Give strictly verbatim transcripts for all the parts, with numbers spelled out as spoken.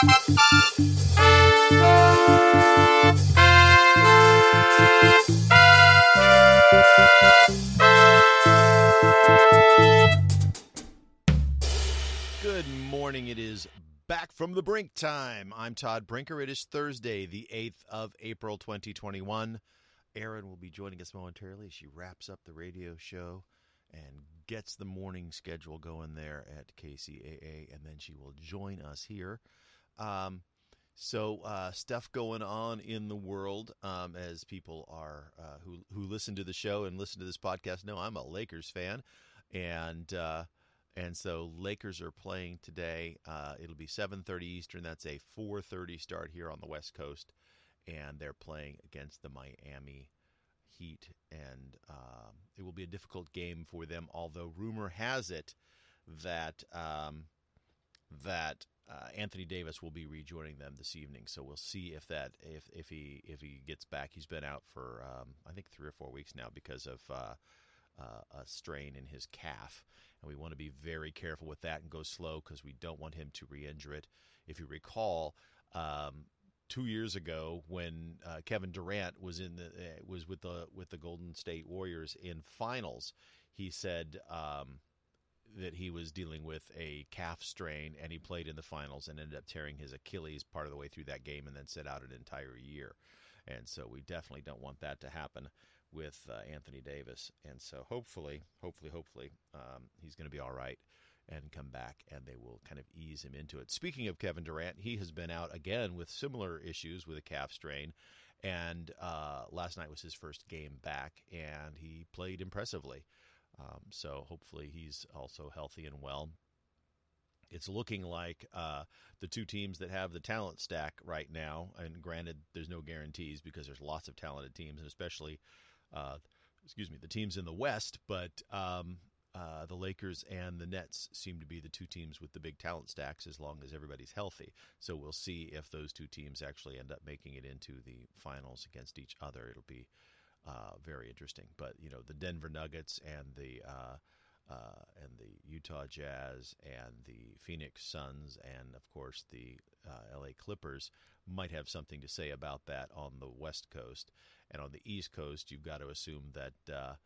Good morning. It is back from the brink time. I'm Todd Brinker. It is Thursday, the eighth of April, twenty twenty-one. Erin will be joining us momentarily as she wraps up the radio show and gets the morning schedule going there at K C A A, and then she will join us here. Um, so uh, stuff going on in the world um, as people are uh, who who listen to the show and listen to this podcast know I'm a Lakers fan, and uh, and so Lakers are playing today. Uh, it'll be seven thirty Eastern. That's a four thirty start here on the West Coast, and they're playing against the Miami Heat, and um, it will be a difficult game for them, although rumor has it that um, that uh, Anthony Davis will be rejoining them this evening. So we'll see if that if, if he if he gets back. He's been out for um, I think three or four weeks now because of uh, uh, a strain in his calf, and we want to be very careful with that and go slow because we don't want him to re-injure it. If you recall, Um, Two years ago, when uh, Kevin Durant was in the uh, was with the with the Golden State Warriors in finals, he said um, that he was dealing with a calf strain, and he played in the finals and ended up tearing his Achilles part of the way through that game, and then sat out an entire year. And so we definitely don't want that to happen with uh, Anthony Davis. And so hopefully, hopefully, hopefully, um, he's going to be all right and come back, and they will kind of ease him into it. Speaking of Kevin Durant, he has been out again with similar issues with a calf strain, and uh, last night was his first game back, and he played impressively. Um, so hopefully he's also healthy and well. It's looking like uh, the two teams that have the talent stack right now, and granted there's no guarantees because there's lots of talented teams, and especially, uh, excuse me, the teams in the West, but Um, Uh, the Lakers and the Nets seem to be the two teams with the big talent stacks as long as everybody's healthy. So we'll see if those two teams actually end up making it into the finals against each other. It'll be uh, very interesting. But, you know, the Denver Nuggets and the uh, uh, and the Utah Jazz and the Phoenix Suns and, of course, the uh, L A Clippers might have something to say about that on the West Coast. And on the East Coast, you've got to assume that uh,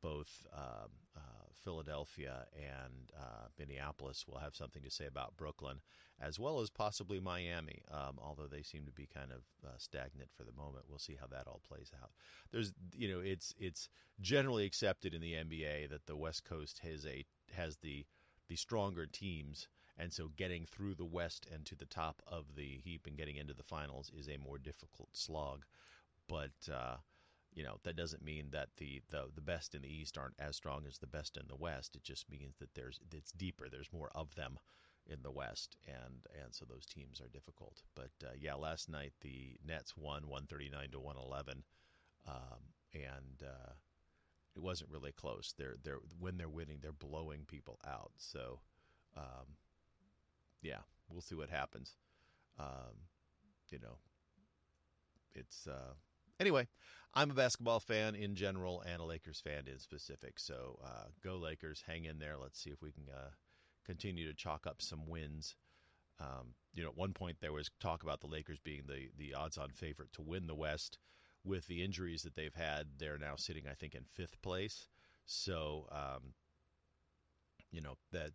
both um, uh, Philadelphia and uh, Minneapolis will have something to say about Brooklyn, as well as possibly Miami, um, although they seem to be kind of uh, stagnant for the moment. We'll see how that all plays out. There's, you know, it's it's generally accepted in the N B A that the West Coast has a has the the stronger teams, and so getting through the West and to the top of the heap and getting into the finals is a more difficult slog, but Uh, You know, that doesn't mean that the, the, the best in the East aren't as strong as the best in the West. It just means that there's it's deeper. There's more of them in the West, and and so those teams are difficult. But, uh, yeah, last night the Nets won one thirty-nine to one eleven, um, and uh, it wasn't really close. They're, they're, when they're winning, they're blowing people out. So, um, yeah, we'll see what happens. Um, you know, it's uh, – Anyway, I'm a basketball fan in general and a Lakers fan in specific. So uh, go Lakers, hang in there. Let's see if we can uh, continue to chalk up some wins. Um, you know, at one point there was talk about the Lakers being the, the odds-on favorite to win the West. With the injuries that they've had, they're now sitting, I think, in fifth place. So, um, you know, that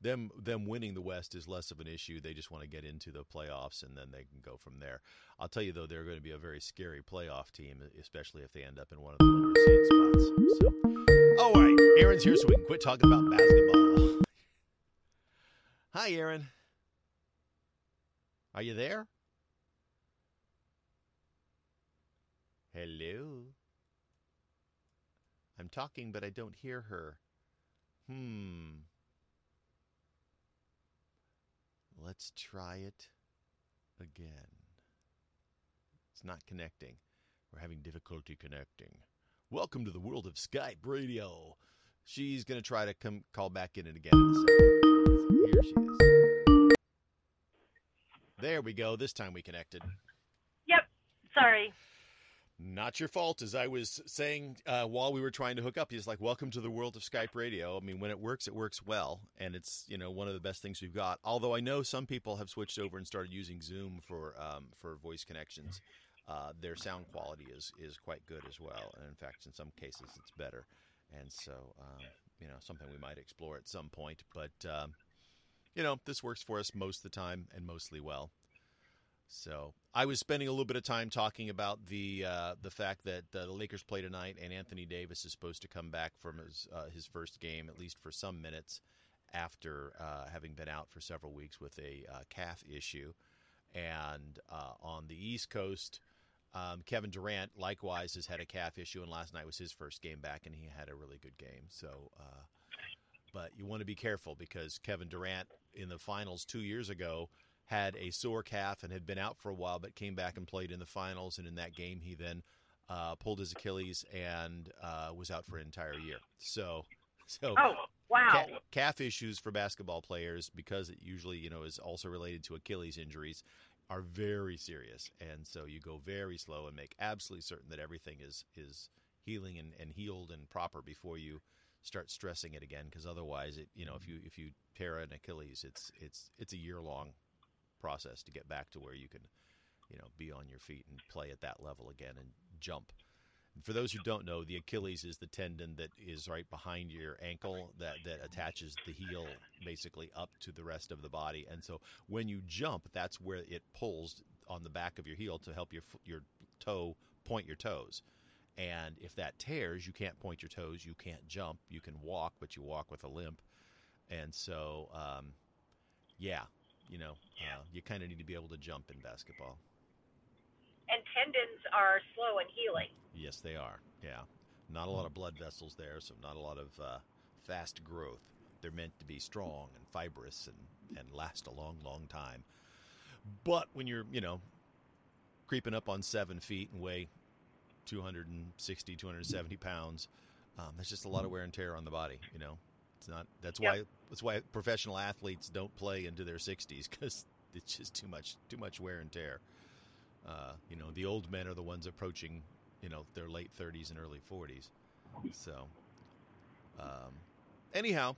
them them winning the West is less of an issue. They just want to get into the playoffs, and then they can go from there. I'll tell you, though, they're going to be a very scary playoff team, especially if they end up in one of the lower seed spots. So, all right, Erin's here, so we can quit talking about basketball. Hi, Erin. Are you there? Hello? I'm talking, but I don't hear her. Hmm. Let's try it again. It's not connecting. We're having difficulty connecting. Welcome to the world of Skype radio. She's going to try to come call back in and again. In a second. So here she is. There we go. This time we connected. Yep. Sorry. Not your fault, as I was saying uh, while we were trying to hook up. He's like, welcome to the world of Skype radio. I mean, when it works, it works well, and it's, you know, one of the best things we've got. Although I know some people have switched over and started using Zoom for um, for voice connections. Uh, their sound quality is, is quite good as well, and in fact, in some cases, it's better. And so, um, you know, something we might explore at some point. But, um, you know, this works for us most of the time and mostly well. So I was spending a little bit of time talking about the uh, the fact that uh, the Lakers play tonight, and Anthony Davis is supposed to come back from his uh, his first game, at least for some minutes, after uh, having been out for several weeks with a uh, calf issue. And uh, on the East Coast, um, Kevin Durant likewise has had a calf issue, and last night was his first game back, and he had a really good game. So, uh, but you want to be careful, because Kevin Durant in the finals two years ago had a sore calf and had been out for a while, but came back and played in the finals. And in that game, he then uh, pulled his Achilles and uh, was out for an entire year. So, so oh, wow. Ca- calf issues for basketball players, because it usually, you know, is also related to Achilles injuries, are very serious. And so you go very slow and make absolutely certain that everything is, is healing and, and healed and proper before you start stressing it again. Because otherwise, it, you know, if you if you tear an Achilles, it's it's it's a year long process to get back to where you can, you know, be on your feet and play at that level again and jump. And for those who don't know, the Achilles is the tendon that is right behind your ankle that, that attaches the heel basically up to the rest of the body. And so when you jump, that's where it pulls on the back of your heel to help your your toe point your toes. And if that tears, you can't point your toes, you can't jump, you can walk, but you walk with a limp. And so, um, yeah. You know, yeah. uh, you kind of need to be able to jump in basketball. And tendons are slow in healing. Yes, they are. Yeah. Not a lot of blood vessels there, so not a lot of uh, fast growth. They're meant to be strong and fibrous and, and last a long, long time. But when you're, you know, creeping up on seven feet and weigh two hundred sixty, two hundred seventy pounds, um, there's just a lot of wear and tear on the body, you know. It's not. That's why. Yep. That's why professional athletes don't play into their sixties, because it's just too much, too much wear and tear. Uh, you know, the old men are the ones approaching, you know, their late thirties and early forties. So, um, anyhow,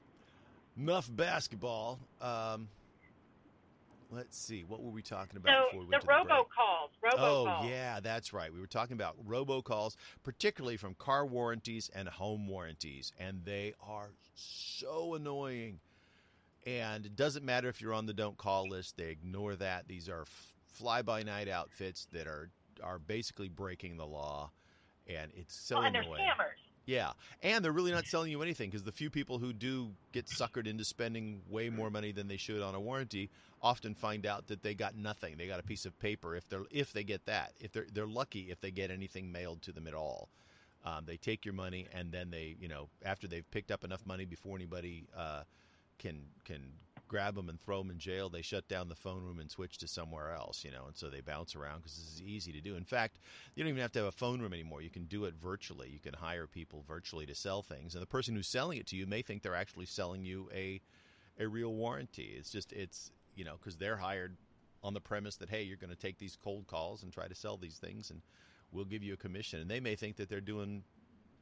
enough basketball. Um, let's see, what were we talking about? So before we the robocalls. Robo oh calls. Yeah, that's right. We were talking about robocalls, particularly from car warranties and home warranties, and they are so annoying. And it doesn't matter if you're on the don't call list; they ignore that. These are f- fly-by-night outfits that are are basically breaking the law, and it's so well, and annoying. They're scammers. Yeah, and they're really not selling you anything, because the few people who do get suckered into spending way more money than they should on a warranty often find out that they got nothing. They got a piece of paper, if they're if they get that. If they're they're lucky if they get anything mailed to them at all. Um, they take your money, and then they, you know, after they've picked up enough money before anybody uh, can can grab them and throw them in jail, they shut down the phone room and switch to somewhere else, you know, and so they bounce around, because this is easy to do. In fact, you don't even have to have a phone room anymore. You can do it virtually. You can hire people virtually to sell things, and the person who's selling it to you may think they're actually selling you a a real warranty. It's just, it's, you know, because they're hired on the premise that, hey, you're going to take these cold calls and try to sell these things, and we'll give you a commission, and they may think that they're doing,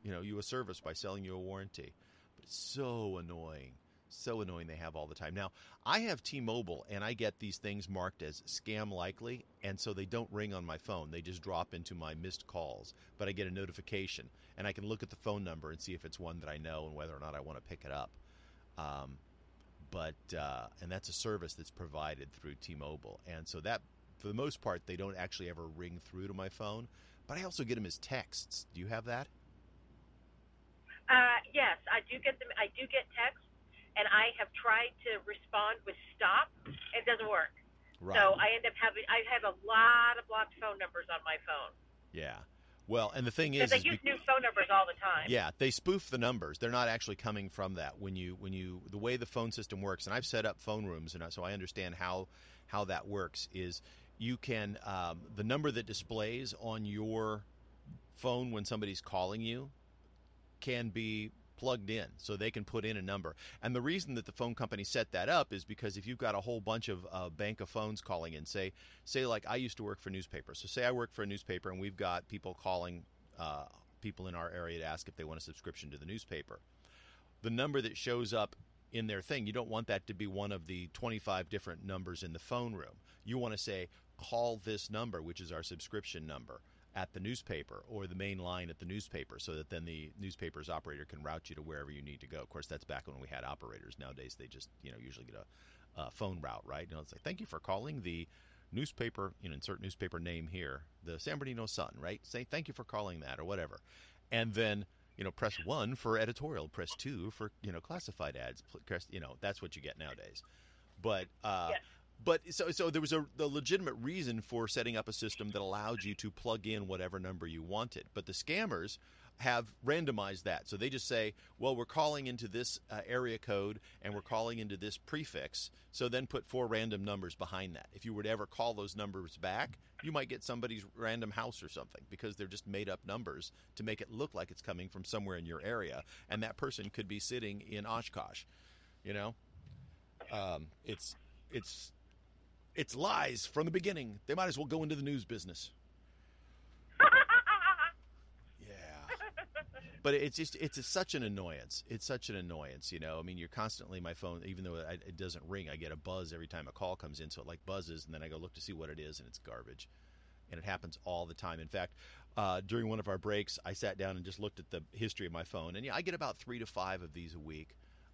you know, you a service by selling you a warranty. But it's so annoying. So annoying they have all the time. Now, I have T-Mobile, and I get these things marked as scam likely, and so they don't ring on my phone. They just drop into my missed calls, but I get a notification, and I can look at the phone number and see if it's one that I know and whether or not I want to pick it up. Um, but uh, and that's a service that's provided through T-Mobile, and so that, for the most part, they don't actually ever ring through to my phone, but I also get them as texts. Do you have that? Uh, yes, I do get them. I do get texts. And I have tried to respond with stop. It doesn't work. Right. So I end up having, I have a lot of blocked phone numbers on my phone. Yeah. Well, and the thing is, they is use because, new phone numbers all the time. Yeah, they spoof the numbers. They're not actually coming from that. When you, when you, the way the phone system works, and I've set up phone rooms, and so I understand how how that works. Is you can um, the number that displays on your phone when somebody's calling you can be plugged in, so they can put in a number. And the reason that the phone company set that up is because if you've got a whole bunch of uh, bank of phones calling in, say, say like I used to work for newspapers. So say I work for a newspaper and we've got people calling uh, people in our area to ask if they want a subscription to the newspaper. The number that shows up in their thing, you don't want that to be one of the twenty-five different numbers in the phone room. You want to say, call this number, which is our subscription number at the newspaper or the main line at the newspaper, so that then the newspaper's operator can route you to wherever you need to go. Of course, that's back when we had operators. Nowadays, they just, you know, usually get a, a phone route, right? You know, it's like, thank you for calling the newspaper, you know, insert newspaper name here, the San Bernardino Sun, right? Say, thank you for calling that or whatever. And then, you know, press one for editorial, press two for, you know, classified ads, press, you know, that's what you get nowadays. But, uh, yes. But so so there was a the legitimate reason for setting up a system that allowed you to plug in whatever number you wanted. But the scammers have randomized that. So they just say, well, we're calling into this uh, area code and we're calling into this prefix. So then put four random numbers behind that. If you were to ever call those numbers back, you might get somebody's random house or something, because they're just made up numbers to make it look like it's coming from somewhere in your area. And that person could be sitting in Oshkosh. You know, um, it's it's. It's lies from the beginning. They might as well go into the news business. Yeah. But it's just, it's a, such an annoyance. It's such an annoyance, you know. I mean, you're constantly, my phone, even though I, it doesn't ring, I get a buzz every time a call comes in. So it like buzzes, and then I go look to see what it is, and it's garbage. And it happens all the time. In fact, uh, during one of our breaks, I sat down and just looked at the history of my phone. And yeah, I get about three to five of these a week.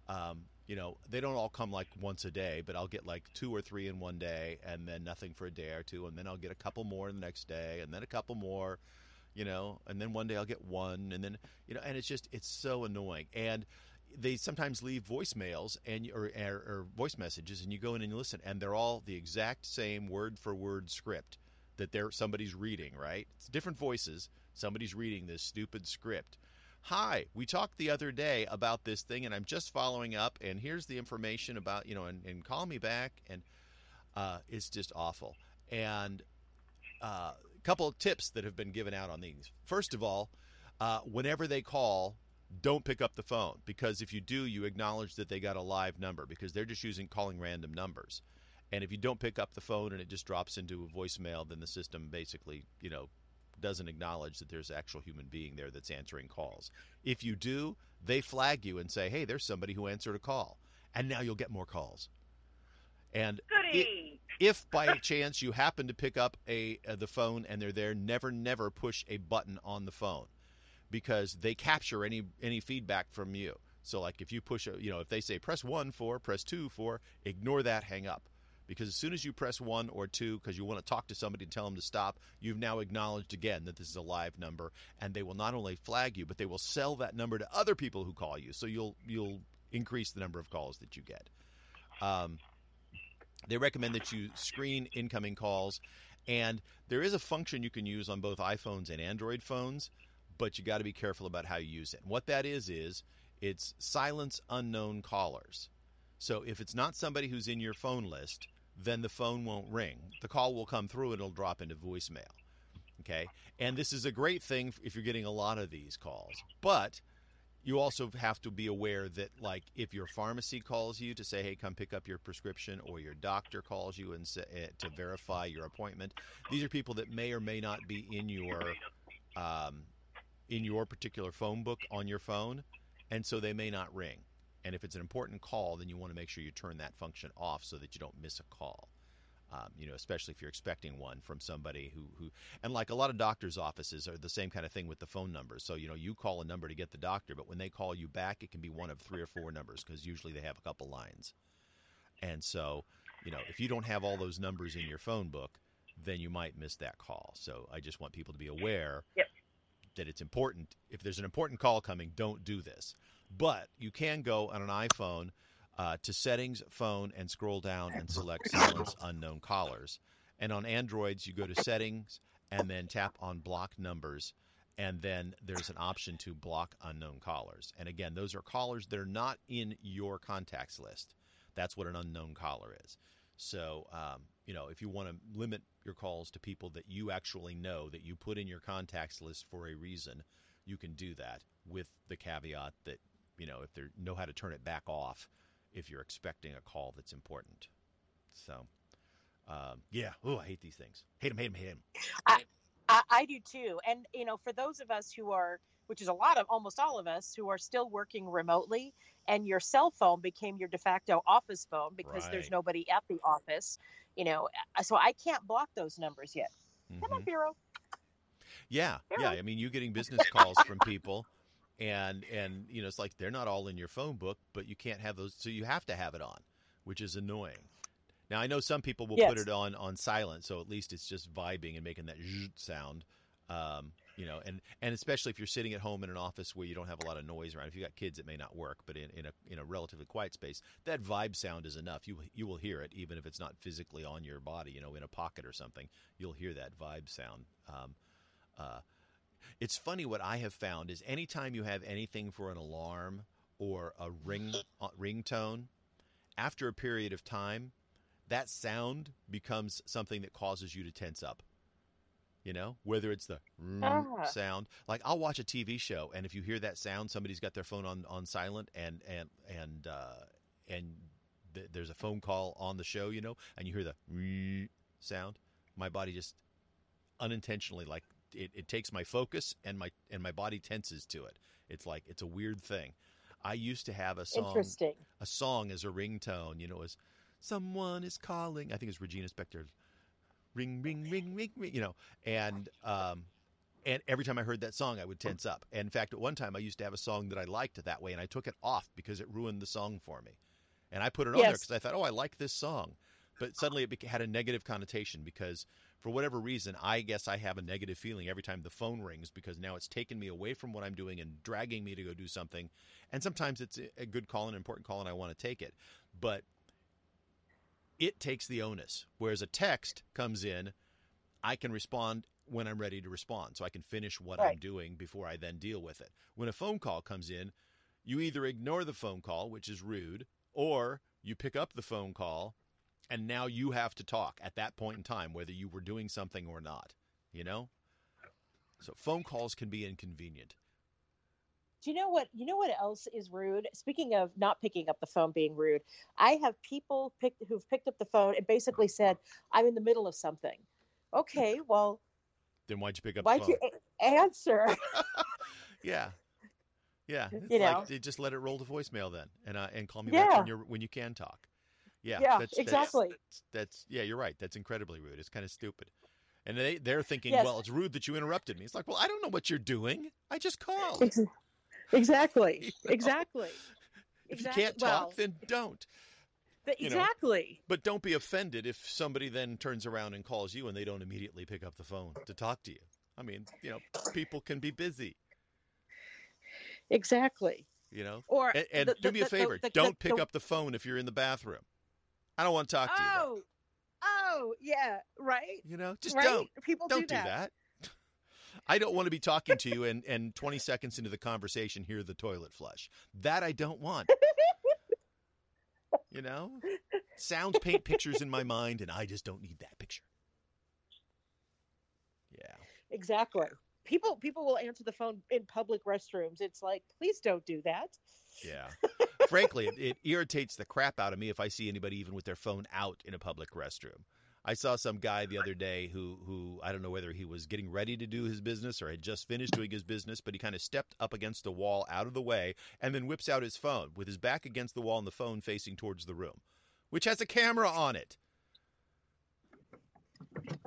Um, you know, they don't all come like once a day, but I'll get like two or three in one day, and then nothing for a day or two. And then I'll get a couple more the next day, and then a couple more, you know, and then one day I'll get one. And then, you know, and it's just, it's so annoying. And they sometimes leave voicemails and or, or, or voice messages, and you go in and you listen, and they're all the exact same word for word script that they're, somebody's reading, right? It's different voices. Somebody's reading this stupid script. Hi, we talked the other day about this thing, and I'm just following up, and here's the information about, you know, and, and call me back. And uh, it's just awful. And a uh, couple of tips that have been given out on these. First of all, uh, whenever they call, don't pick up the phone, because if you do, you acknowledge that they got a live number, because they're just using calling random numbers. And if you don't pick up the phone and it just drops into a voicemail, then the system basically, you know, doesn't acknowledge that there's an actual human being there that's answering calls. If you do, they flag you and say, hey, there's somebody who answered a call. And now you'll get more calls. And it, if by chance you happen to pick up a uh, the phone and they're there, never, never push a button on the phone, because they capture any any feedback from you. So like if you push, a, you know, if they say press one for, press two for, ignore that, hang up. Because as soon as you press one or two, because you want to talk to somebody and tell them to stop, you've now acknowledged again that this is a live number, and they will not only flag you, but they will sell that number to other people who call you. So you'll you'll increase the number of calls that you get. Um, they recommend that you screen incoming calls, and there is a function you can use on both iPhones and Android phones, but you got to be careful about how you use it. And what that is is it's silence unknown callers. So if it's not somebody who's in your phone list, then the phone won't ring. The call will come through and it'll drop into voicemail. Okay? And this is a great thing if you're getting a lot of these calls. But you also have to be aware that, like, if your pharmacy calls you to say, hey, come pick up your prescription, or your doctor calls you and say, to verify your appointment, these are people that may or may not be in your um, in your particular phone book on your phone, and so they may not ring. And if it's an important call, then you want to make sure you turn that function off so that you don't miss a call, um, you know, especially if you're expecting one from somebody who, who – and like a lot of doctor's offices are the same kind of thing with the phone numbers. So, you know, you call a number to get the doctor, but when they call you back, it can be one of three or four numbers, because usually they have a couple lines. And so, you know, if you don't have all those numbers in your phone book, then you might miss that call. So I just want people to be aware. Yep. That it's important. If there's an important call coming, don't do this. But you can go on an iPhone uh, to settings, phone, and scroll down and select silence unknown callers. And on Androids, you go to settings and then tap on block numbers. And then there's an option to block unknown callers. And again, those are callers that are not in your contacts list. That's what an unknown caller is. So, um, you know, if you want to limit your calls to people that you actually know, that you put in your contacts list for a reason, you can do that with the caveat that you know, if they know how to turn it back off if you're expecting a call that's important. So, um, yeah. Oh, I hate these things. Hate them, hate them, hate them. I, I, I do too. And, you know, for those of us who are, which is a lot of almost all of us who are still working remotely, and your cell phone became your de facto office phone because right. there's nobody at the office, you know, so I can't block those numbers yet. Mm-hmm. Come on, Bureau. Yeah. Bureau. Yeah. I mean, you're getting business calls from people and, and, you know, it's like, they're not all in your phone book, but you can't have those. So you have to have it on, which is annoying. Now I know some people will yes. put it on, on silent. So at least it's just vibing and making that zzz sound. Um, You know, and, and especially if you're sitting at home in an office where you don't have a lot of noise around. If you got kids, it may not work, but in, in a in a relatively quiet space, that vibe sound is enough. You you will hear it, even if it's not physically on your body. You know, in a pocket or something, you'll hear that vibe sound. Um, uh, it's funny what I have found is anytime you have anything for an alarm or a ring uh, ringtone, after a period of time, that sound becomes something that causes you to tense up. You know, whether it's the ah. sound, like I'll watch a T V show, and if you hear that sound, somebody's got their phone on, on silent, and and and uh, and th- there's a phone call on the show, you know, and you hear the sound. My body just unintentionally, like it, it takes my focus, and my and my body tenses to it. It's like it's a weird thing. I used to have a song, Interesting. a song as a ringtone, you know, as someone is calling. I think it's Regina Spektor. Ring, ring, ring, ring, ring, you know, and um, and every time I heard that song, I would tense up. And in fact, at one time, I used to have a song that I liked that way, and I took it off because it ruined the song for me. And I put it yes. on there because I thought, oh, I like this song. But suddenly it had a negative connotation because for whatever reason, I guess I have a negative feeling every time the phone rings because now it's taken me away from what I'm doing and dragging me to go do something. And sometimes it's a good call, an important call, and I want to take it. But it takes the onus, whereas a text comes in, I can respond when I'm ready to respond. So I can finish what right. I'm doing before I then deal with it. When a phone call comes in, you either ignore the phone call, which is rude, or you pick up the phone call, and now you have to talk at that point in time, whether you were doing something or not, you know? So phone calls can be inconvenient. Do you know what, you know what else is rude? Speaking of not picking up the phone being rude, I have people picked, who've picked up the phone and basically said, I'm in the middle of something. Okay, well. Then why'd you pick up the phone? Why'd you a- answer? yeah. Yeah. It's you like, know? Just let it roll to voicemail then and uh, and call me yeah. back when, you're, when you can talk. Yeah, yeah that's, exactly. That's, that's, yeah, you're right. That's incredibly rude. It's kind of stupid. And they, they're thinking, yes. well, it's rude that you interrupted me. It's like, well, I don't know what you're doing. I just called. Exactly. you know? Exactly. If exactly. you can't talk, well, then don't. But exactly. You know? But don't be offended if somebody then turns around and calls you and they don't immediately pick up the phone to talk to you. I mean, you know, people can be busy. Exactly. You know, or and, and the, the, do me a favor. The, the, don't the, pick the, up the phone if you're in the bathroom. I don't want to talk to oh, you. Though. Oh, yeah. Right. You know, just right? don't. People don't do that. Do that. I don't want to be talking to you and, and twenty seconds into the conversation, hear the toilet flush. That I don't want. You know? Sounds paint pictures in my mind, and I just don't need that picture. Yeah. Exactly. People people will answer the phone in public restrooms. It's like, please don't do that. Yeah. Frankly, it, it irritates the crap out of me if I see anybody even with their phone out in a public restroom. I saw some guy the other day who, who I don't know whether he was getting ready to do his business or had just finished doing his business, but he kind of stepped up against the wall out of the way and then whips out his phone with his back against the wall and the phone facing towards the room, which has a camera on it.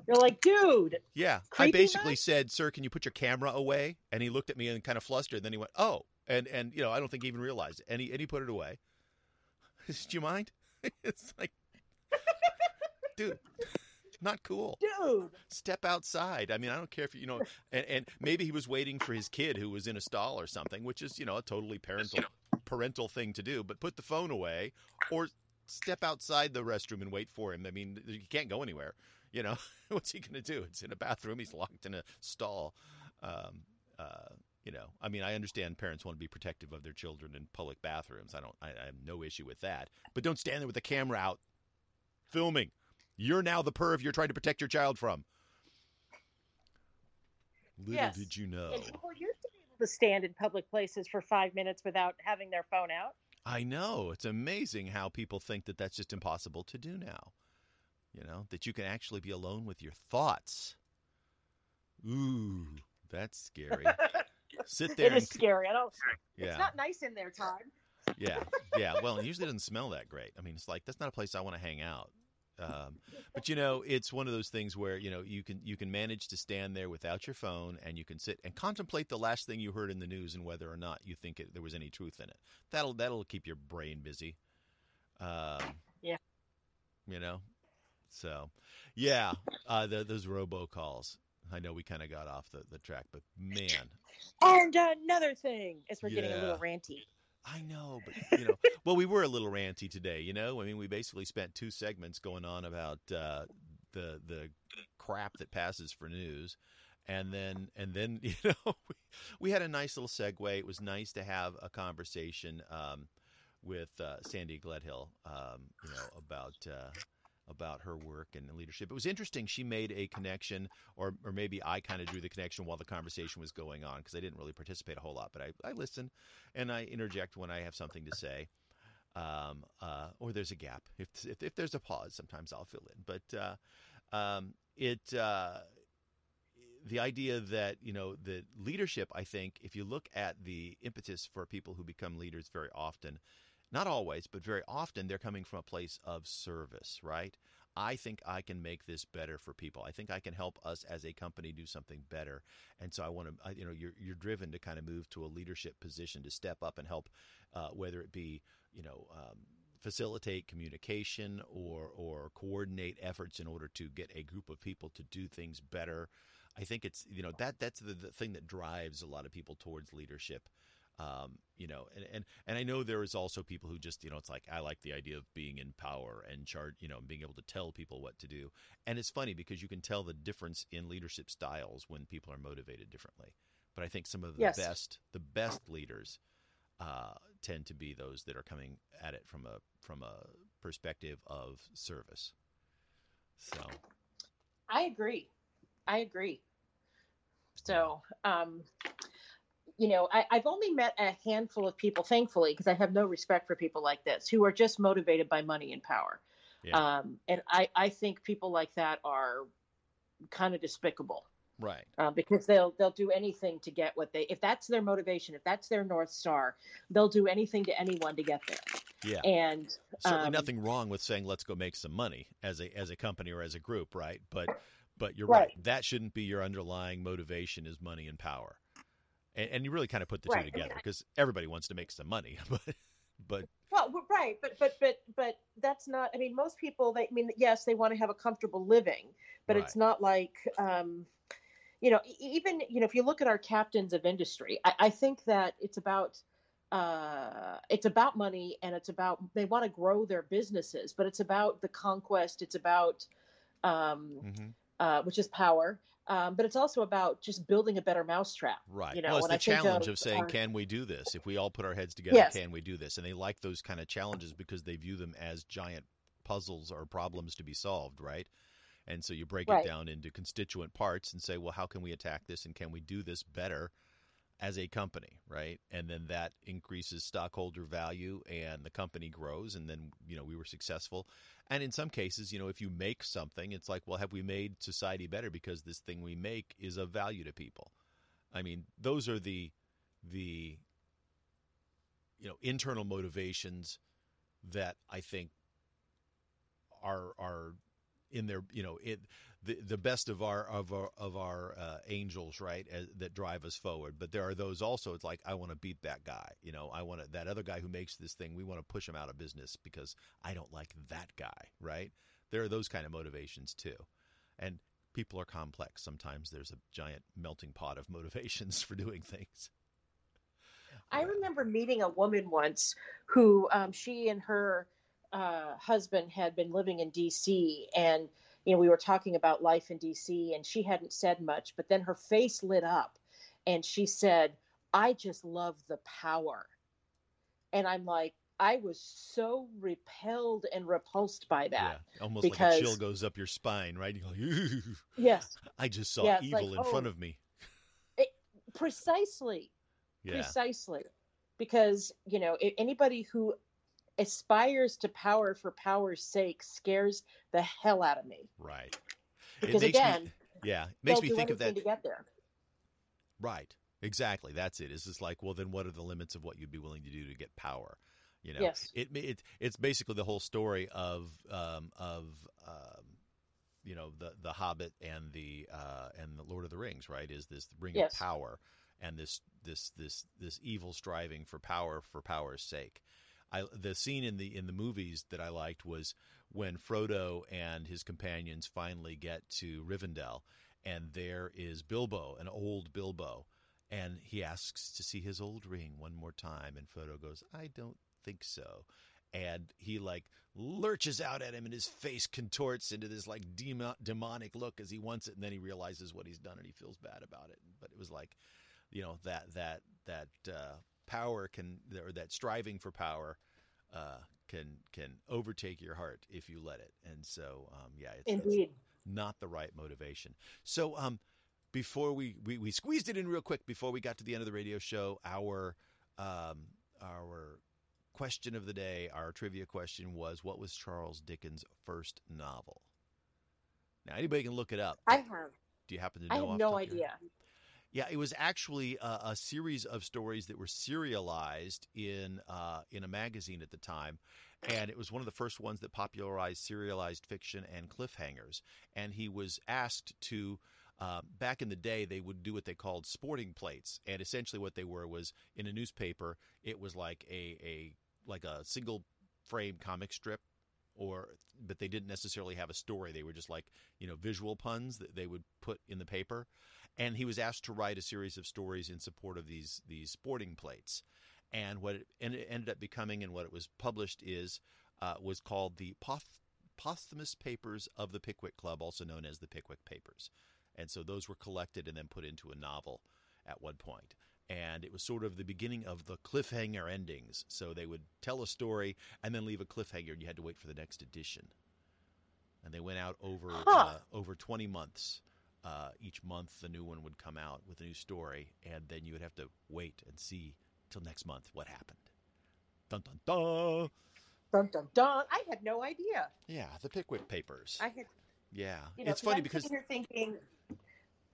You're like, dude. Yeah. I basically nuts? said, sir, can you put your camera away? And he looked at me and kind of flustered. And then he went, oh, and, and you know, I don't think he even realized it. And he, and he put it away. Do you mind? It's like. Dude, not cool. Dude. Step outside. I mean, I don't care if, you know, and, and maybe he was waiting for his kid who was in a stall or something, which is, you know, a totally parental parental thing to do. But put the phone away or step outside the restroom and wait for him. I mean, you can't go anywhere. You know, what's he going to do? It's in a bathroom. He's locked in a stall. Um, uh, you know, I mean, I understand parents want to be protective of their children in public bathrooms. I don't, I, I have no issue with that. But don't stand there with the camera out filming. You're now the perv you're trying to protect your child from. Little yes. did you know. And, well, you're the stand in public places for five minutes without having their phone out. I know. It's amazing how people think that that's just impossible to do now. You know, that you can actually be alone with your thoughts. Ooh, that's scary. Sit there. It is and... scary. I don't. Yeah. It's not nice in there, Todd. Yeah, yeah. Well, it usually doesn't smell that great. I mean, it's like that's not a place I want to hang out. Um, but, you know, it's one of those things where, you know, you can you can manage to stand there without your phone, and you can sit and contemplate the last thing you heard in the news and whether or not you think it, there was any truth in it. That'll that'll keep your brain busy. Um, yeah. You know, so, yeah, uh, the, those robocalls. I know we kind of got off the, the track, but man. And another thing is we're yeah. getting a little ranty. I know, but, you know, well, we were a little ranty today, you know? I mean, we basically spent two segments going on about uh, the the crap that passes for news. And then, and then you know, we, we had a nice little segue. It was nice to have a conversation um, with uh, Sandy Gledhill, um, you know, about uh, about her work and leadership. It was interesting. She made a connection, or or maybe I kind of drew the connection while the conversation was going on, because I didn't really participate a whole lot, but I, I listen and I interject when I have something to say, um, uh, or there's a gap. If, if if there's a pause, sometimes I'll fill in. But uh, um, it uh, the idea that, you know, the leadership, I think, if you look at the impetus for people who become leaders very often, not always, but very often, they're coming from a place of service, right? I think I can make this better for people. I think I can help us as a company do something better. And so I want to, you know, you're, you're driven to kind of move to a leadership position to step up and help, uh, whether it be, you know, um, facilitate communication or or coordinate efforts in order to get a group of people to do things better. I think it's, you know, that that's the, the thing that drives a lot of people towards leadership. Um, you know, and, and, and I know there is also people who just, you know, it's like, I like the idea of being in power and charge, you know, being able to tell people what to do. And it's funny because you can tell the difference in leadership styles when people are motivated differently. But I think some of the yes. best, the best leaders, uh, tend to be those that are coming at it from a, from a perspective of service. So. I agree. I agree. So, um, you know, I, I've only met a handful of people, thankfully, because I have no respect for people like this who are just motivated by money and power. Yeah. Um, and I, I think people like that are kind of despicable. Right. Uh, because they'll they'll do anything to get what they – if that's their motivation, if that's their North Star, they'll do anything to anyone to get there. Yeah. And certainly um, nothing wrong with saying let's go make some money as a as a company or as a group, right? But, but you're right. right. That shouldn't be your underlying motivation is money and power. And you really kind of put the right. two together because everybody wants to make some money, but, but well, right, but but but but that's not. I mean, most people. They I mean, yes, they want to have a comfortable living, but right. it's not like, um, you know, even you know, if you look at our captains of industry, I, I think that it's about uh, it's about money, and it's about they want to grow their businesses, but it's about the conquest. It's about um, mm-hmm. uh, which is power. Um, but it's also about just building a better mousetrap. Right. You know, well, it's the I challenge of, of saying, our... can we do this? If we all put our heads together, yes. can we do this? And they like those kind of challenges because they view them as giant puzzles or problems to be solved, right? And so you break right. it down into constituent parts and say, well, how can we attack this and can we do this better as a company, right? And then that increases stockholder value and the company grows and then, you know, we were successful. And in some cases, you know, if you make something, it's like, well, have we made society better because this thing we make is of value to people? I mean, those are the, the, you know, internal motivations that I think are are in their, you know, it the, the best of our of our, of our uh, angels, right, as, that drive us forward. But there are those also. It's like I want to beat that guy. You know, I want to, that other guy who makes this thing. We want to push him out of business because I don't like that guy, right? There are those kind of motivations too, and people are complex. Sometimes there's a giant melting pot of motivations for doing things. I uh, remember meeting a woman once who um, she and her uh, husband had been living in D C and. You know, we were talking about life in D C and she hadn't said much, but then her face lit up and she said, I just love the power. And I'm like, I was so repelled and repulsed by that. Yeah, almost because, like a chill goes up your spine, right? You go, ooh, yes. I just saw yeah, evil like, in oh, front of me. It, precisely. Yeah. Precisely. Because, you know, anybody who aspires to power for power's sake scares the hell out of me. Right. Because it makes again, me, yeah, it makes me think of that. To get there. Right. Exactly. That's it. It's just like, well, then what are the limits of what you'd be willing to do to get power? You know, yes. it, it it's basically the whole story of um, of um, you know, the the Hobbit and the uh, and the Lord of the Rings, right? Is this ring yes. of power and this this this this evil striving for power for power's sake. I, the scene in the in the movies that I liked was when Frodo and his companions finally get to Rivendell, and there is Bilbo, an old Bilbo, and he asks to see his old ring one more time, and Frodo goes, "I don't think so," and he like lurches out at him, and his face contorts into this like demon, demonic look as he wants it, and then he realizes what he's done, and he feels bad about it. But it was like, you know, that that that uh, power can, or that striving for power uh, can can overtake your heart if you let it. And so, um, yeah, it's, Indeed. it's not the right motivation. So, um, before we, we we squeezed it in real quick before we got to the end of the radio show, our um, our question of the day, our trivia question was, what was Charles Dickens' first novel? Now, anybody can look it up. I have. Do you happen to know? I have no idea. Yeah, it was actually a, a series of stories that were serialized in uh, in a magazine at the time, and it was one of the first ones that popularized serialized fiction and cliffhangers. And he was asked to. Uh, back in the day, they would do what they called sporting plates, and essentially what they were was, in a newspaper, it was like a a like a single frame comic strip, or but they didn't necessarily have a story. They were just like, you know, visual puns that they would put in the paper. And he was asked to write a series of stories in support of these these sporting plates. And what it, and it ended up becoming, and what it was published is uh, was called the Poth- Posthumous Papers of the Pickwick Club, also known as the Pickwick Papers. And so those were collected and then put into a novel at one point. And it was sort of the beginning of the cliffhanger endings. So they would tell a story and then leave a cliffhanger, and you had to wait for the next edition. And they went out over huh. uh, over twenty months. Uh, each month the new one would come out with a new story, and then you would have to wait and see till next month what happened. Dun, dun, dun. Dun, dun, dun. I had no idea. Yeah, the Pickwick Papers. I had... Yeah. You know, it's funny I'm because... You're thinking...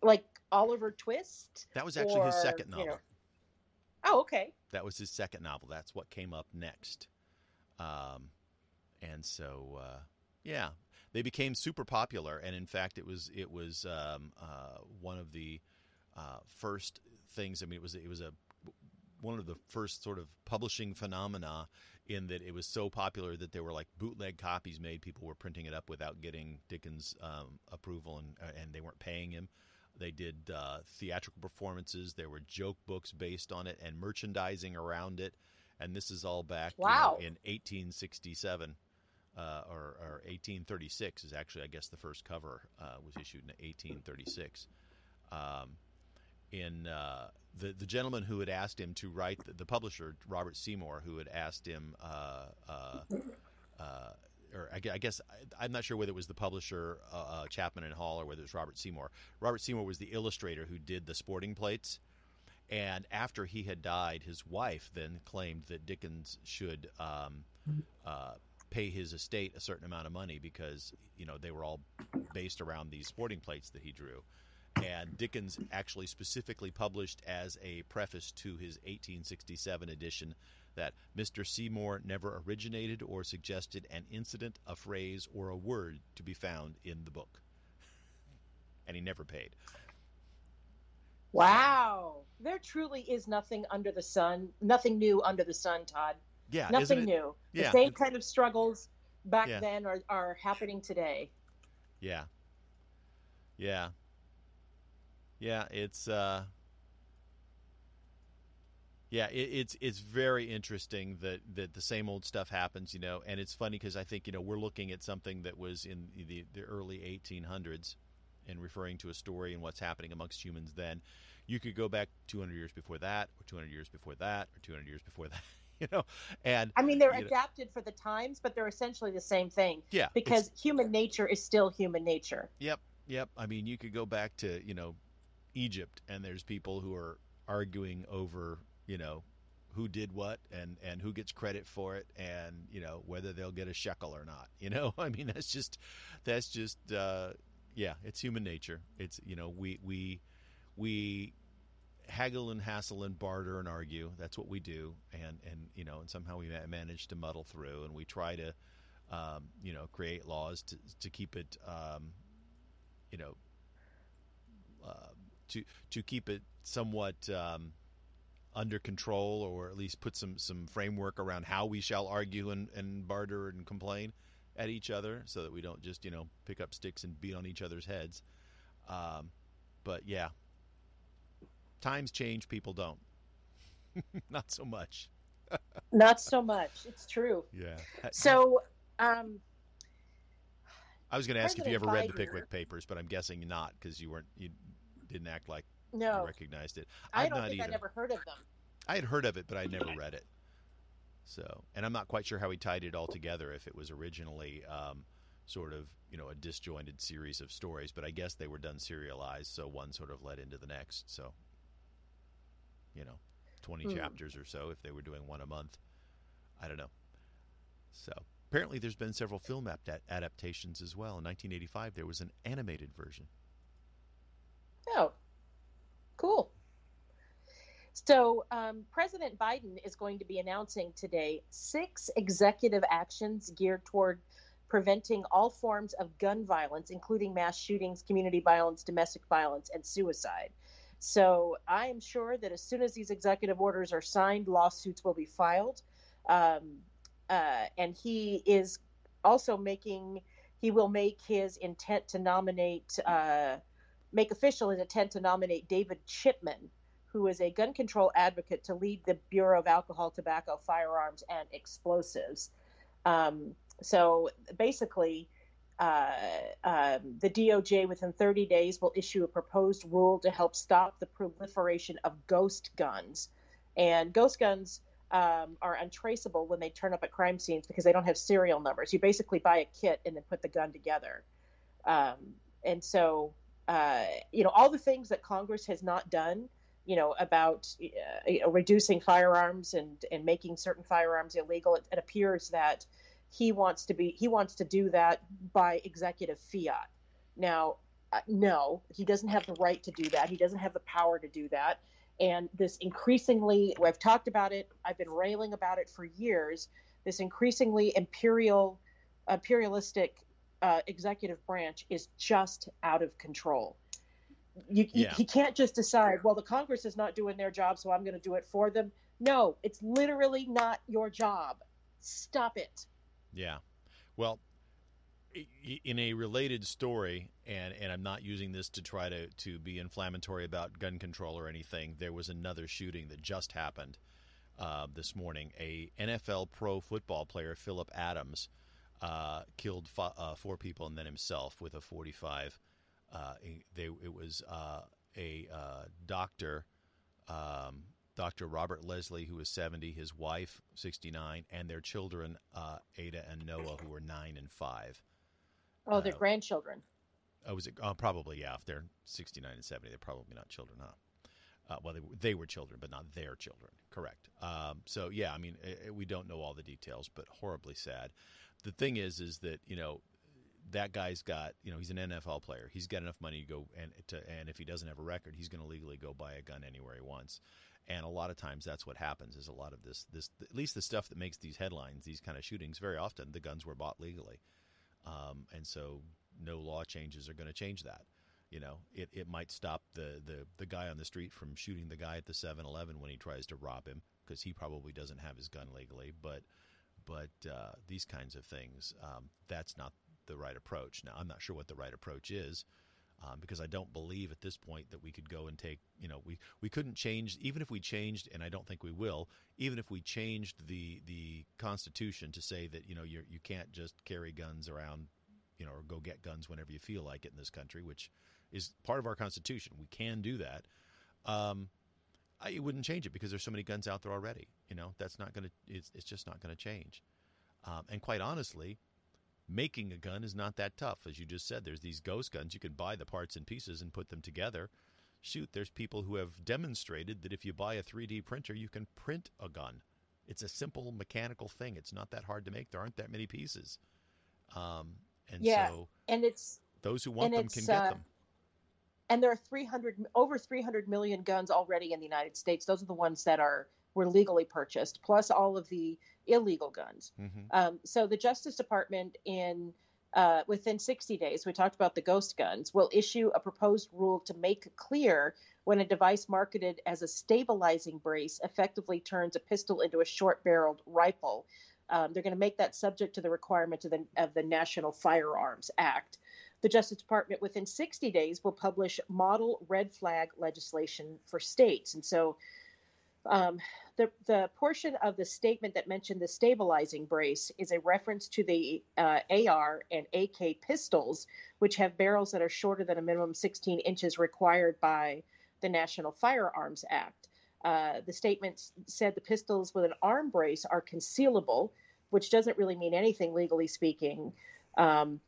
Like Oliver Twist? That was actually or, his second novel. You know. Oh, okay. That was his second novel. That's what came up next. Um, and so, uh, yeah, they became super popular. And in fact, it was it was um, uh, one of the uh, first things. I mean, it was it was a one of the first sort of publishing phenomena, in that it was so popular that there were like bootleg copies made. People were printing it up without getting Dickens' um, approval, and and they weren't paying him. They did uh, theatrical performances. There were joke books based on it and merchandising around it. And this is all back wow. you know, in eighteen sixty-seven uh, or, or eighteen thirty-six is actually, I guess, the first cover uh, was issued in eighteen thirty-six. Um, in uh, the, the gentleman who had asked him to write, the, the publisher, Robert Seymour, who had asked him uh, uh, uh, – or I guess I'm not sure whether it was the publisher uh, Chapman and Hall or whether it was Robert Seymour. Robert Seymour was the illustrator who did the sporting plates, and after he had died, his wife then claimed that Dickens should um, uh, pay his estate a certain amount of money because, you know, they were all based around these sporting plates that he drew. And Dickens actually specifically published as a preface to his eighteen sixty-seven edition that Mister Seymour never originated or suggested an incident, a phrase, or a word to be found in the book. And he never paid. Wow. There truly is nothing under the sun, nothing new under the sun, Todd. Yeah, nothing isn't it? new. Yeah, the same it's... kind of struggles back yeah. then are, are happening today. Yeah. Yeah. Yeah, it's... Uh... Yeah, it, it's it's very interesting that, that the same old stuff happens, you know, and it's funny because I think, you know, we're looking at something that was in the, the early eighteen hundreds and referring to a story and what's happening amongst humans then. You could go back two hundred years before that, or two hundred years before that, or two hundred years before that, you know. And I mean, they're adapted know. for the times, but they're essentially the same thing. Yeah. Because human nature is still human nature. Yep, yep. I mean, you could go back to, you know, Egypt, and there's people who are arguing over you know, who did what and, and who gets credit for it and, you know, whether they'll get a shekel or not. You know, I mean, that's just, that's just, uh, yeah, it's human nature. It's, you know, we, we, we haggle and hassle and barter and argue. That's what we do. And, and, you know, and somehow we manage to muddle through, and we try to, um, you know, create laws to, to keep it, um, you know, uh, to, to keep it somewhat, um, under control, or at least put some, some framework around how we shall argue and, and barter and complain at each other, so that we don't just, you know, pick up sticks and beat on each other's heads. Um, but yeah, times change, people don't. Not so much. Not so much. It's true. Yeah. So, um, I was going to ask if you ever read the Pickwick Papers, but I'm guessing not, because you weren't, you didn't act like no. you recognized it. I've I don't not think I'd ever heard of them. I had heard of it, but I'd never read it. So, and I'm not quite sure how he tied it all together, if it was originally um, sort of, you know, a disjointed series of stories, but I guess they were done serialized, so one sort of led into the next. So, you know, twenty mm. chapters or so, if they were doing one a month. I don't know. So, apparently there's been several film adapt- adaptations as well. In nineteen eighty-five, there was an animated version. Oh, cool. So um, President Biden is going to be announcing today six executive actions geared toward preventing all forms of gun violence, including mass shootings, community violence, domestic violence, and suicide. So I am sure that as soon as these executive orders are signed, lawsuits will be filed. Um, uh, and he is also making, he will make his intent to nominate, uh, make official his intent to nominate David Chipman, who is a gun control advocate, to lead the Bureau of Alcohol, Tobacco, Firearms, and Explosives. Um, so basically, uh, um, the D O J within thirty days will issue a proposed rule to help stop the proliferation of ghost guns. And ghost guns um, are untraceable when they turn up at crime scenes, because they don't have serial numbers. You basically buy a kit and then put the gun together. Um, and so, uh, you know, all the things that Congress has not done, you know, about uh, you know, reducing firearms and, and making certain firearms illegal. It, it appears that he wants to be, he wants to do that by executive fiat. Now, uh, no, he doesn't have the right to do that. He doesn't have the power to do that. And this increasingly, I've talked about it, I've been railing about it for years, this increasingly imperial, imperialistic uh, executive branch is just out of control. You, yeah. you, he can't just decide, well, the Congress is not doing their job, so I'm going to do it for them. No, it's literally not your job. Stop it. Yeah. Well, in a related story, and, and I'm not using this to try to, to be inflammatory about gun control or anything, there was another shooting that just happened uh, this morning. A N F L pro football player, Philip Adams, uh, killed fo- uh, four people and then himself with a forty-five. Uh, they, it was uh, a uh, doctor, um, Doctor Robert Leslie, who was seventy, his wife, sixty-nine, and their children, uh, Ada and Noah, who were nine and five. Oh, their uh, grandchildren. Oh, was it? Oh, probably, yeah. If they're sixty-nine and seventy, they're probably not children, huh? Uh, well, they, they were children, but not their children. Correct. Um, so, yeah, I mean, it, we don't know all the details, but horribly sad. The thing is, is that, you know, that guy's got, you know, he's an N F L player. He's got enough money to go, and to, and if he doesn't have a record, he's going to legally go buy a gun anywhere he wants. And a lot of times that's what happens, is a lot of this, this, at least the stuff that makes these headlines, these kind of shootings, very often the guns were bought legally. Um, and so no law changes are going to change that. You know, it, it might stop the, the, the guy on the street from shooting the guy at the seven eleven when he tries to rob him, because he probably doesn't have his gun legally. But, but uh, these kinds of things, um, that's not the right approach. Now, I'm not sure what the right approach is, um, because I don't believe at this point that we could go and take, you know, we, we couldn't change, even if we changed, and I don't think we will, even if we changed the, the Constitution to say that, you know, you you can't just carry guns around, you know, or go get guns whenever you feel like it in this country, which is part of our Constitution. We can do that. Um, I it wouldn't change it, because there's so many guns out there already. You know, that's not going to, it's it's just not going to change. Um, and quite honestly, making a gun is not that tough. As you just said, there's these ghost guns. You can buy the parts and pieces and put them together. shoot, there's people who have demonstrated that if you buy a three D printer, you can print a gun. It's a simple mechanical thing. It's not that hard to make. There aren't that many pieces. Um, and yeah, so and it's, those who want them can get uh, them. And there are three hundred, over three hundred million guns already in the United States. Those are the ones that are were legally purchased, plus all of the illegal guns. Mm-hmm. Um, so the Justice Department in uh, within sixty days, we talked about the ghost guns, will issue a proposed rule to make clear when a device marketed as a stabilizing brace effectively turns a pistol into a short-barreled rifle. Um, they're going to make that subject to the requirements of the, of the National Firearms Act. The Justice Department within sixty days will publish model red flag legislation for states. And so um, the, the portion of the statement that mentioned the stabilizing brace is a reference to the uh, A R and A K pistols, which have barrels that are shorter than a minimum sixteen inches required by the National Firearms Act. Uh, the statement said the pistols with an arm brace are concealable, which doesn't really mean anything legally speaking, um,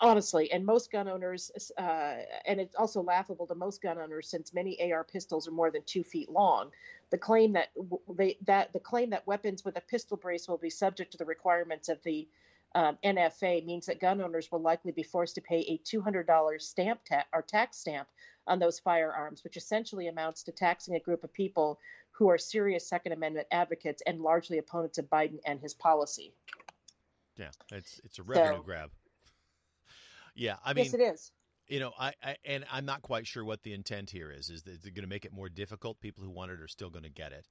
honestly. And most gun owners, uh, and it's also laughable to most gun owners, since many A R pistols are more than two feet long. The claim that they, that the claim that weapons with a pistol brace will be subject to the requirements of the um, N F A means that gun owners will likely be forced to pay a two hundred dollars stamp ta- or tax stamp on those firearms, which essentially amounts to taxing a group of people who are serious Second Amendment advocates and largely opponents of Biden and his policy. Yeah, it's it's a revenue so, grab. Yeah, I mean, yes, it is. You know, I, I and I'm not quite sure what the intent here is. Is that they're going to make it more difficult? People who want it are still going to get it.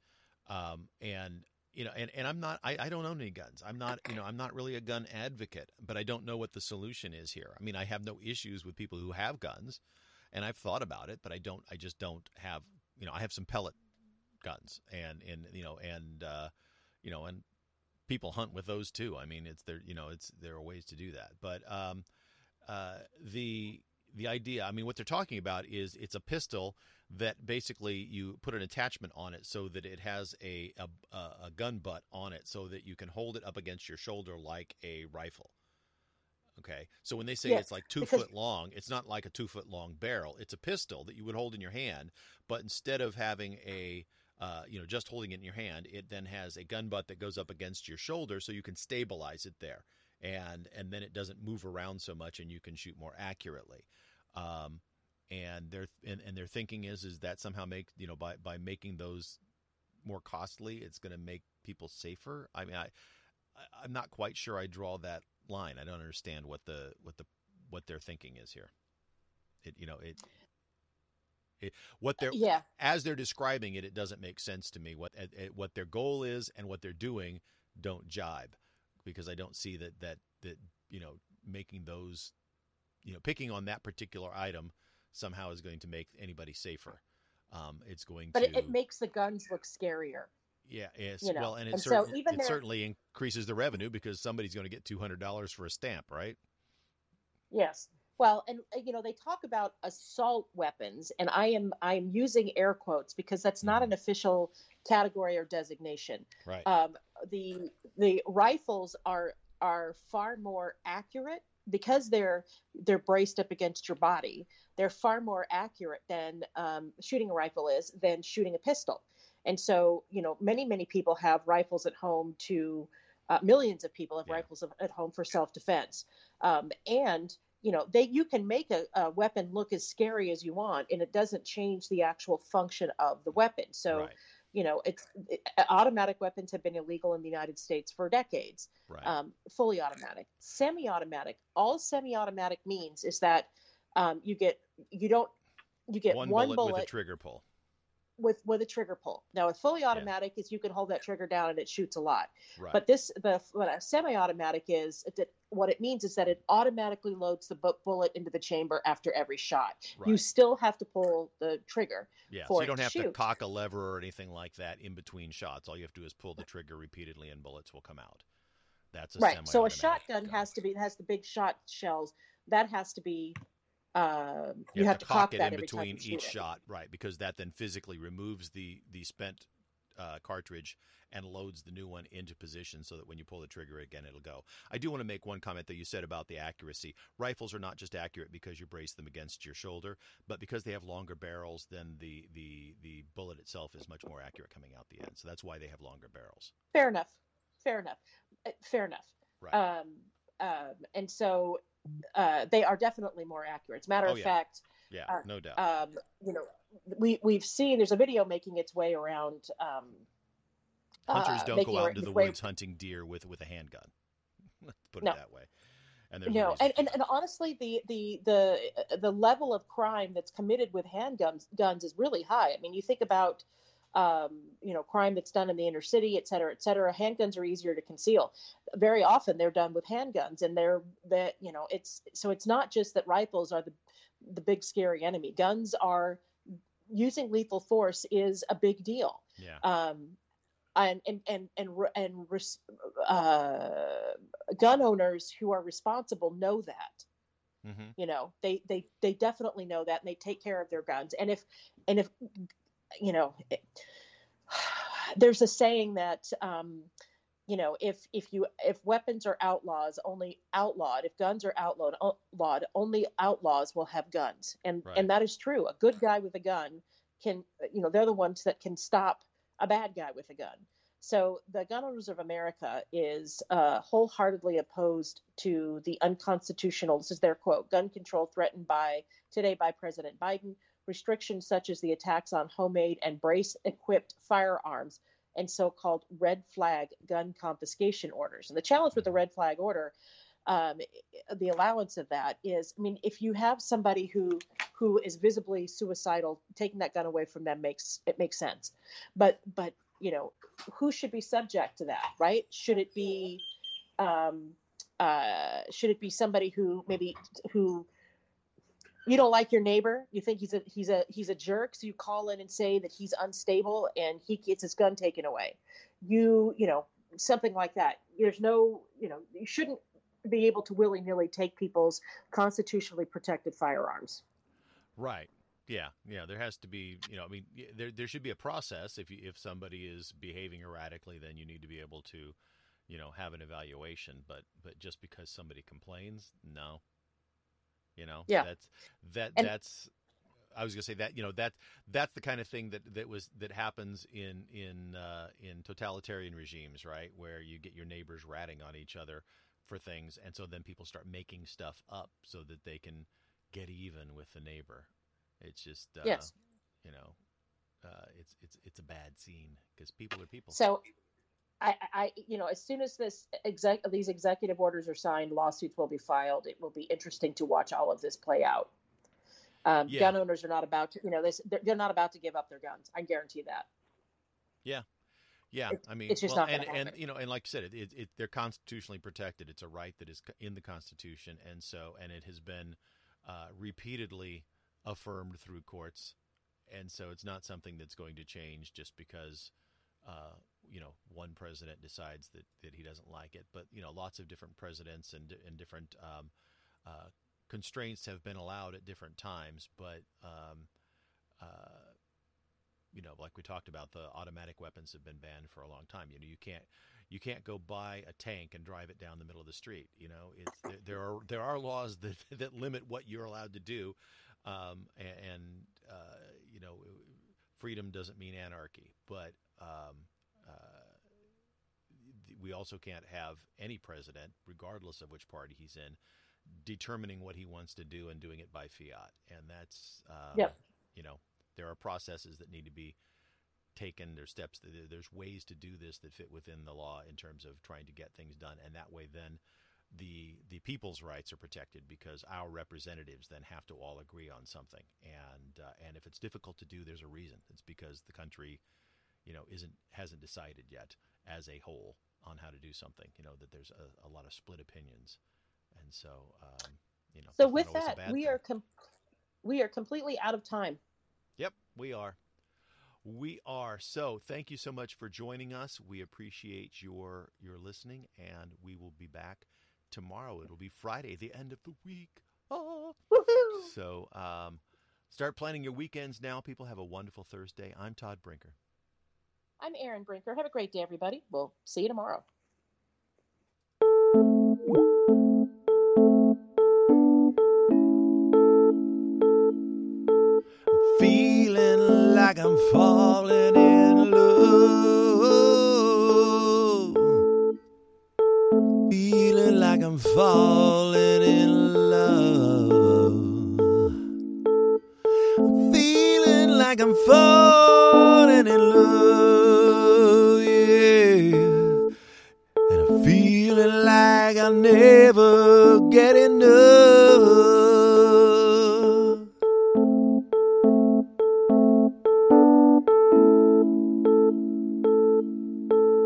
Um, and you know, and, and I'm not. I, I don't own any guns. I'm not. You know, I'm not really a gun advocate. But I don't know what the solution is here. I mean, I have no issues with people who have guns. And I've thought about it, but I don't. I just don't have. You know, I have some pellet guns, and and you know, and uh, you know, and people hunt with those too. I mean, it's there. You know, it's there are ways to do that. But um, uh, the the idea. I mean, what they're talking about is it's a pistol that basically you put an attachment on it so that it has a a, a gun butt on it, so that you can hold it up against your shoulder like a rifle. Okay, so when they say yes, it's like two because, foot long, it's not like a two foot long barrel. It's a pistol that you would hold in your hand, but instead of having a, uh, you know, just holding it in your hand, it then has a gun butt that goes up against your shoulder, so you can stabilize it there, and and then it doesn't move around so much, and you can shoot more accurately. Um, and their and, and their thinking is is that somehow make you know by by making those more costly, it's going to make people safer. I mean, I, I I'm not quite sure I draw that line. I don't understand what the what the what their thinking is here. It you know it, it what they're yeah. as they're describing it, it doesn't make sense to me. What what their goal is and what they're doing don't jibe, because I don't see that that that you know making those you know picking on that particular item somehow is going to make anybody safer. Um, it's going but to, but it, it makes the guns look scarier. Yeah, yes. You know, well, and it, and cer- so even it there, certainly increases the revenue because somebody's going to get two hundred dollars for a stamp, right? Yes. Well, and you know, they talk about assault weapons, and I am I'm using air quotes because that's not mm-hmm. an official category or designation. Right. Um, the the rifles are are far more accurate because they're they're braced up against your body. They're far more accurate than um, shooting a rifle is than shooting a pistol. And so, you know, many, many people have rifles at home to uh, millions of people have yeah. rifles at home for self-defense. Um, and, you know, they you can make a, a weapon look as scary as you want, and it doesn't change the actual function of the weapon. So, right. you know, it's it, automatic weapons have been illegal in the United States for decades, right. um, fully automatic, semi-automatic. All semi-automatic means is that um, you get you don't you get one, one bullet, bullet with a trigger pull. With with a trigger pull. Now, with fully automatic yeah. is you can hold that trigger down and it shoots a lot. Right. But this the what a semi-automatic is it, what it means is that it automatically loads the bu- bullet into the chamber after every shot. Right. You still have to pull the trigger. Yeah, for so you don't have shoot. to cock a lever or anything like that in between shots. All you have to do is pull the trigger repeatedly, and bullets will come out. That's a right. semi-automatic. So a shotgun gun. has to be has the big shot shells that has to be. Uh, you, you have, have to cock, cock it in between each shot, right? Because that then physically removes the the spent uh, cartridge and loads the new one into position so that when you pull the trigger again, it'll go. I do want to make one comment that you said about the accuracy. Rifles are not just accurate because you brace them against your shoulder, but because they have longer barrels, then the, the, the bullet itself is much more accurate coming out the end. So that's why they have longer barrels. Fair enough. Fair enough. Fair enough. Right. Um, um, and so uh, they are definitely more accurate. As a matter oh, of yeah. fact, yeah, uh, no doubt. Um, you know, we we've seen there's a video making its way around. Um, Hunters uh, don't go out into the woods hunting deer with with a handgun. Let's put no. it that way. And no, and, and, and honestly, the, the the the level of crime that's committed with handguns guns is really high. I mean, you think about. Um, you know, crime that's done in the inner city, et cetera, et cetera. Handguns are easier to conceal. Very often they're done with handguns, and they're that, you know, it's, so it's not just that rifles are the, the big scary enemy. Guns are, using lethal force is a big deal. Yeah. Um, and, and, and, and, and, uh, gun owners who are responsible know that. Mm-hmm. You know, they, they, they definitely know that, and they take care of their guns. And if, and if, you know, it, there's a saying that, um, you know, if, if you, if weapons are outlaws, only outlawed, if guns are outlawed, outlawed, only outlaws will have guns. And, right. and that is true. A good guy with a gun can, you know, they're the ones that can stop a bad guy with a gun. So the Gun Owners of America is uh, wholeheartedly opposed to the unconstitutional, this is their quote, gun control threatened by today by President Biden. Restrictions such as the attacks on homemade and brace-equipped firearms and so-called red flag gun confiscation orders. And the challenge with the red flag order, um, the allowance of that is, I mean, if you have somebody who who is visibly suicidal, taking that gun away from them makes it makes sense. But but you know, who should be subject to that, right? Should it be um, uh, should it be somebody who maybe who you don't like your neighbor, you think he's a he's a he's a jerk, so you call in and say that he's unstable and he gets his gun taken away. You you know, something like that. There's no, you know, you shouldn't be able to willy-nilly take people's constitutionally protected firearms. Right. Yeah, yeah. There has to be, you know, I mean, there there should be a process. If you, if somebody is behaving erratically, then you need to be able to, you know, have an evaluation. But but just because somebody complains, no. You know, yeah. that's that and, that's I was going to say that, you know, that that's the kind of thing that, that was that happens in in uh, in totalitarian regimes. Right. Where you get your neighbors ratting on each other for things. And so then people start making stuff up so that they can get even with the neighbor. It's just, uh, yes. you know, uh, it's it's it's a bad scene because people are people. So I, I, you know, as soon as this exec, these executive orders are signed, lawsuits will be filed. It will be interesting to watch all of this play out. Um, yeah. Gun owners are not about to, you know, this, they're, they're not about to give up their guns. I guarantee that. Yeah. Yeah. It, I mean, it's just well, not and, and, you know, and like I said, it, it, it, they're constitutionally protected. It's a right that is in the Constitution. And so, and it has been uh, repeatedly affirmed through courts. And so it's not something that's going to change just because, uh, you know, one president decides that, that he doesn't like it, but, you know, lots of different presidents and, and different um, uh, constraints have been allowed at different times. But, um, uh, you know, like we talked about, the automatic weapons have been banned for a long time. You know, you can't you can't go buy a tank and drive it down the middle of the street. You know, it's there, there are there are laws that, that limit what you're allowed to do. Um, and, and uh, you know, freedom doesn't mean anarchy, but um, Uh, we also can't have any president, regardless of which party he's in, determining what he wants to do and doing it by fiat. And that's, um, yeah. you know, there are processes that need to be taken. There's steps, there's ways to do this that fit within the law in terms of trying to get things done. And that way, then the the people's rights are protected because our representatives then have to all agree on something. And uh, and if it's difficult to do, there's a reason. It's because the country, you know, isn't hasn't decided yet as a whole on how to do something, you know, that there's a, a lot of split opinions. And so, um, you know, so with that, we are com- we are completely out of time. Yep, we are. We are. So thank you so much for joining us. We appreciate your your listening, and we will be back tomorrow. It'll be Friday, the end of the week. Oh, woohoo! So um, start planning your weekends now. People, have a wonderful Thursday. I'm Todd Brinker. I'm Erin Brinker. Have a great day, everybody. We'll see you tomorrow. Feeling like I'm falling in love. Feeling like I'm falling in love. I'm feeling like I'm falling in love, yeah. And I'm feeling like I'll never get enough.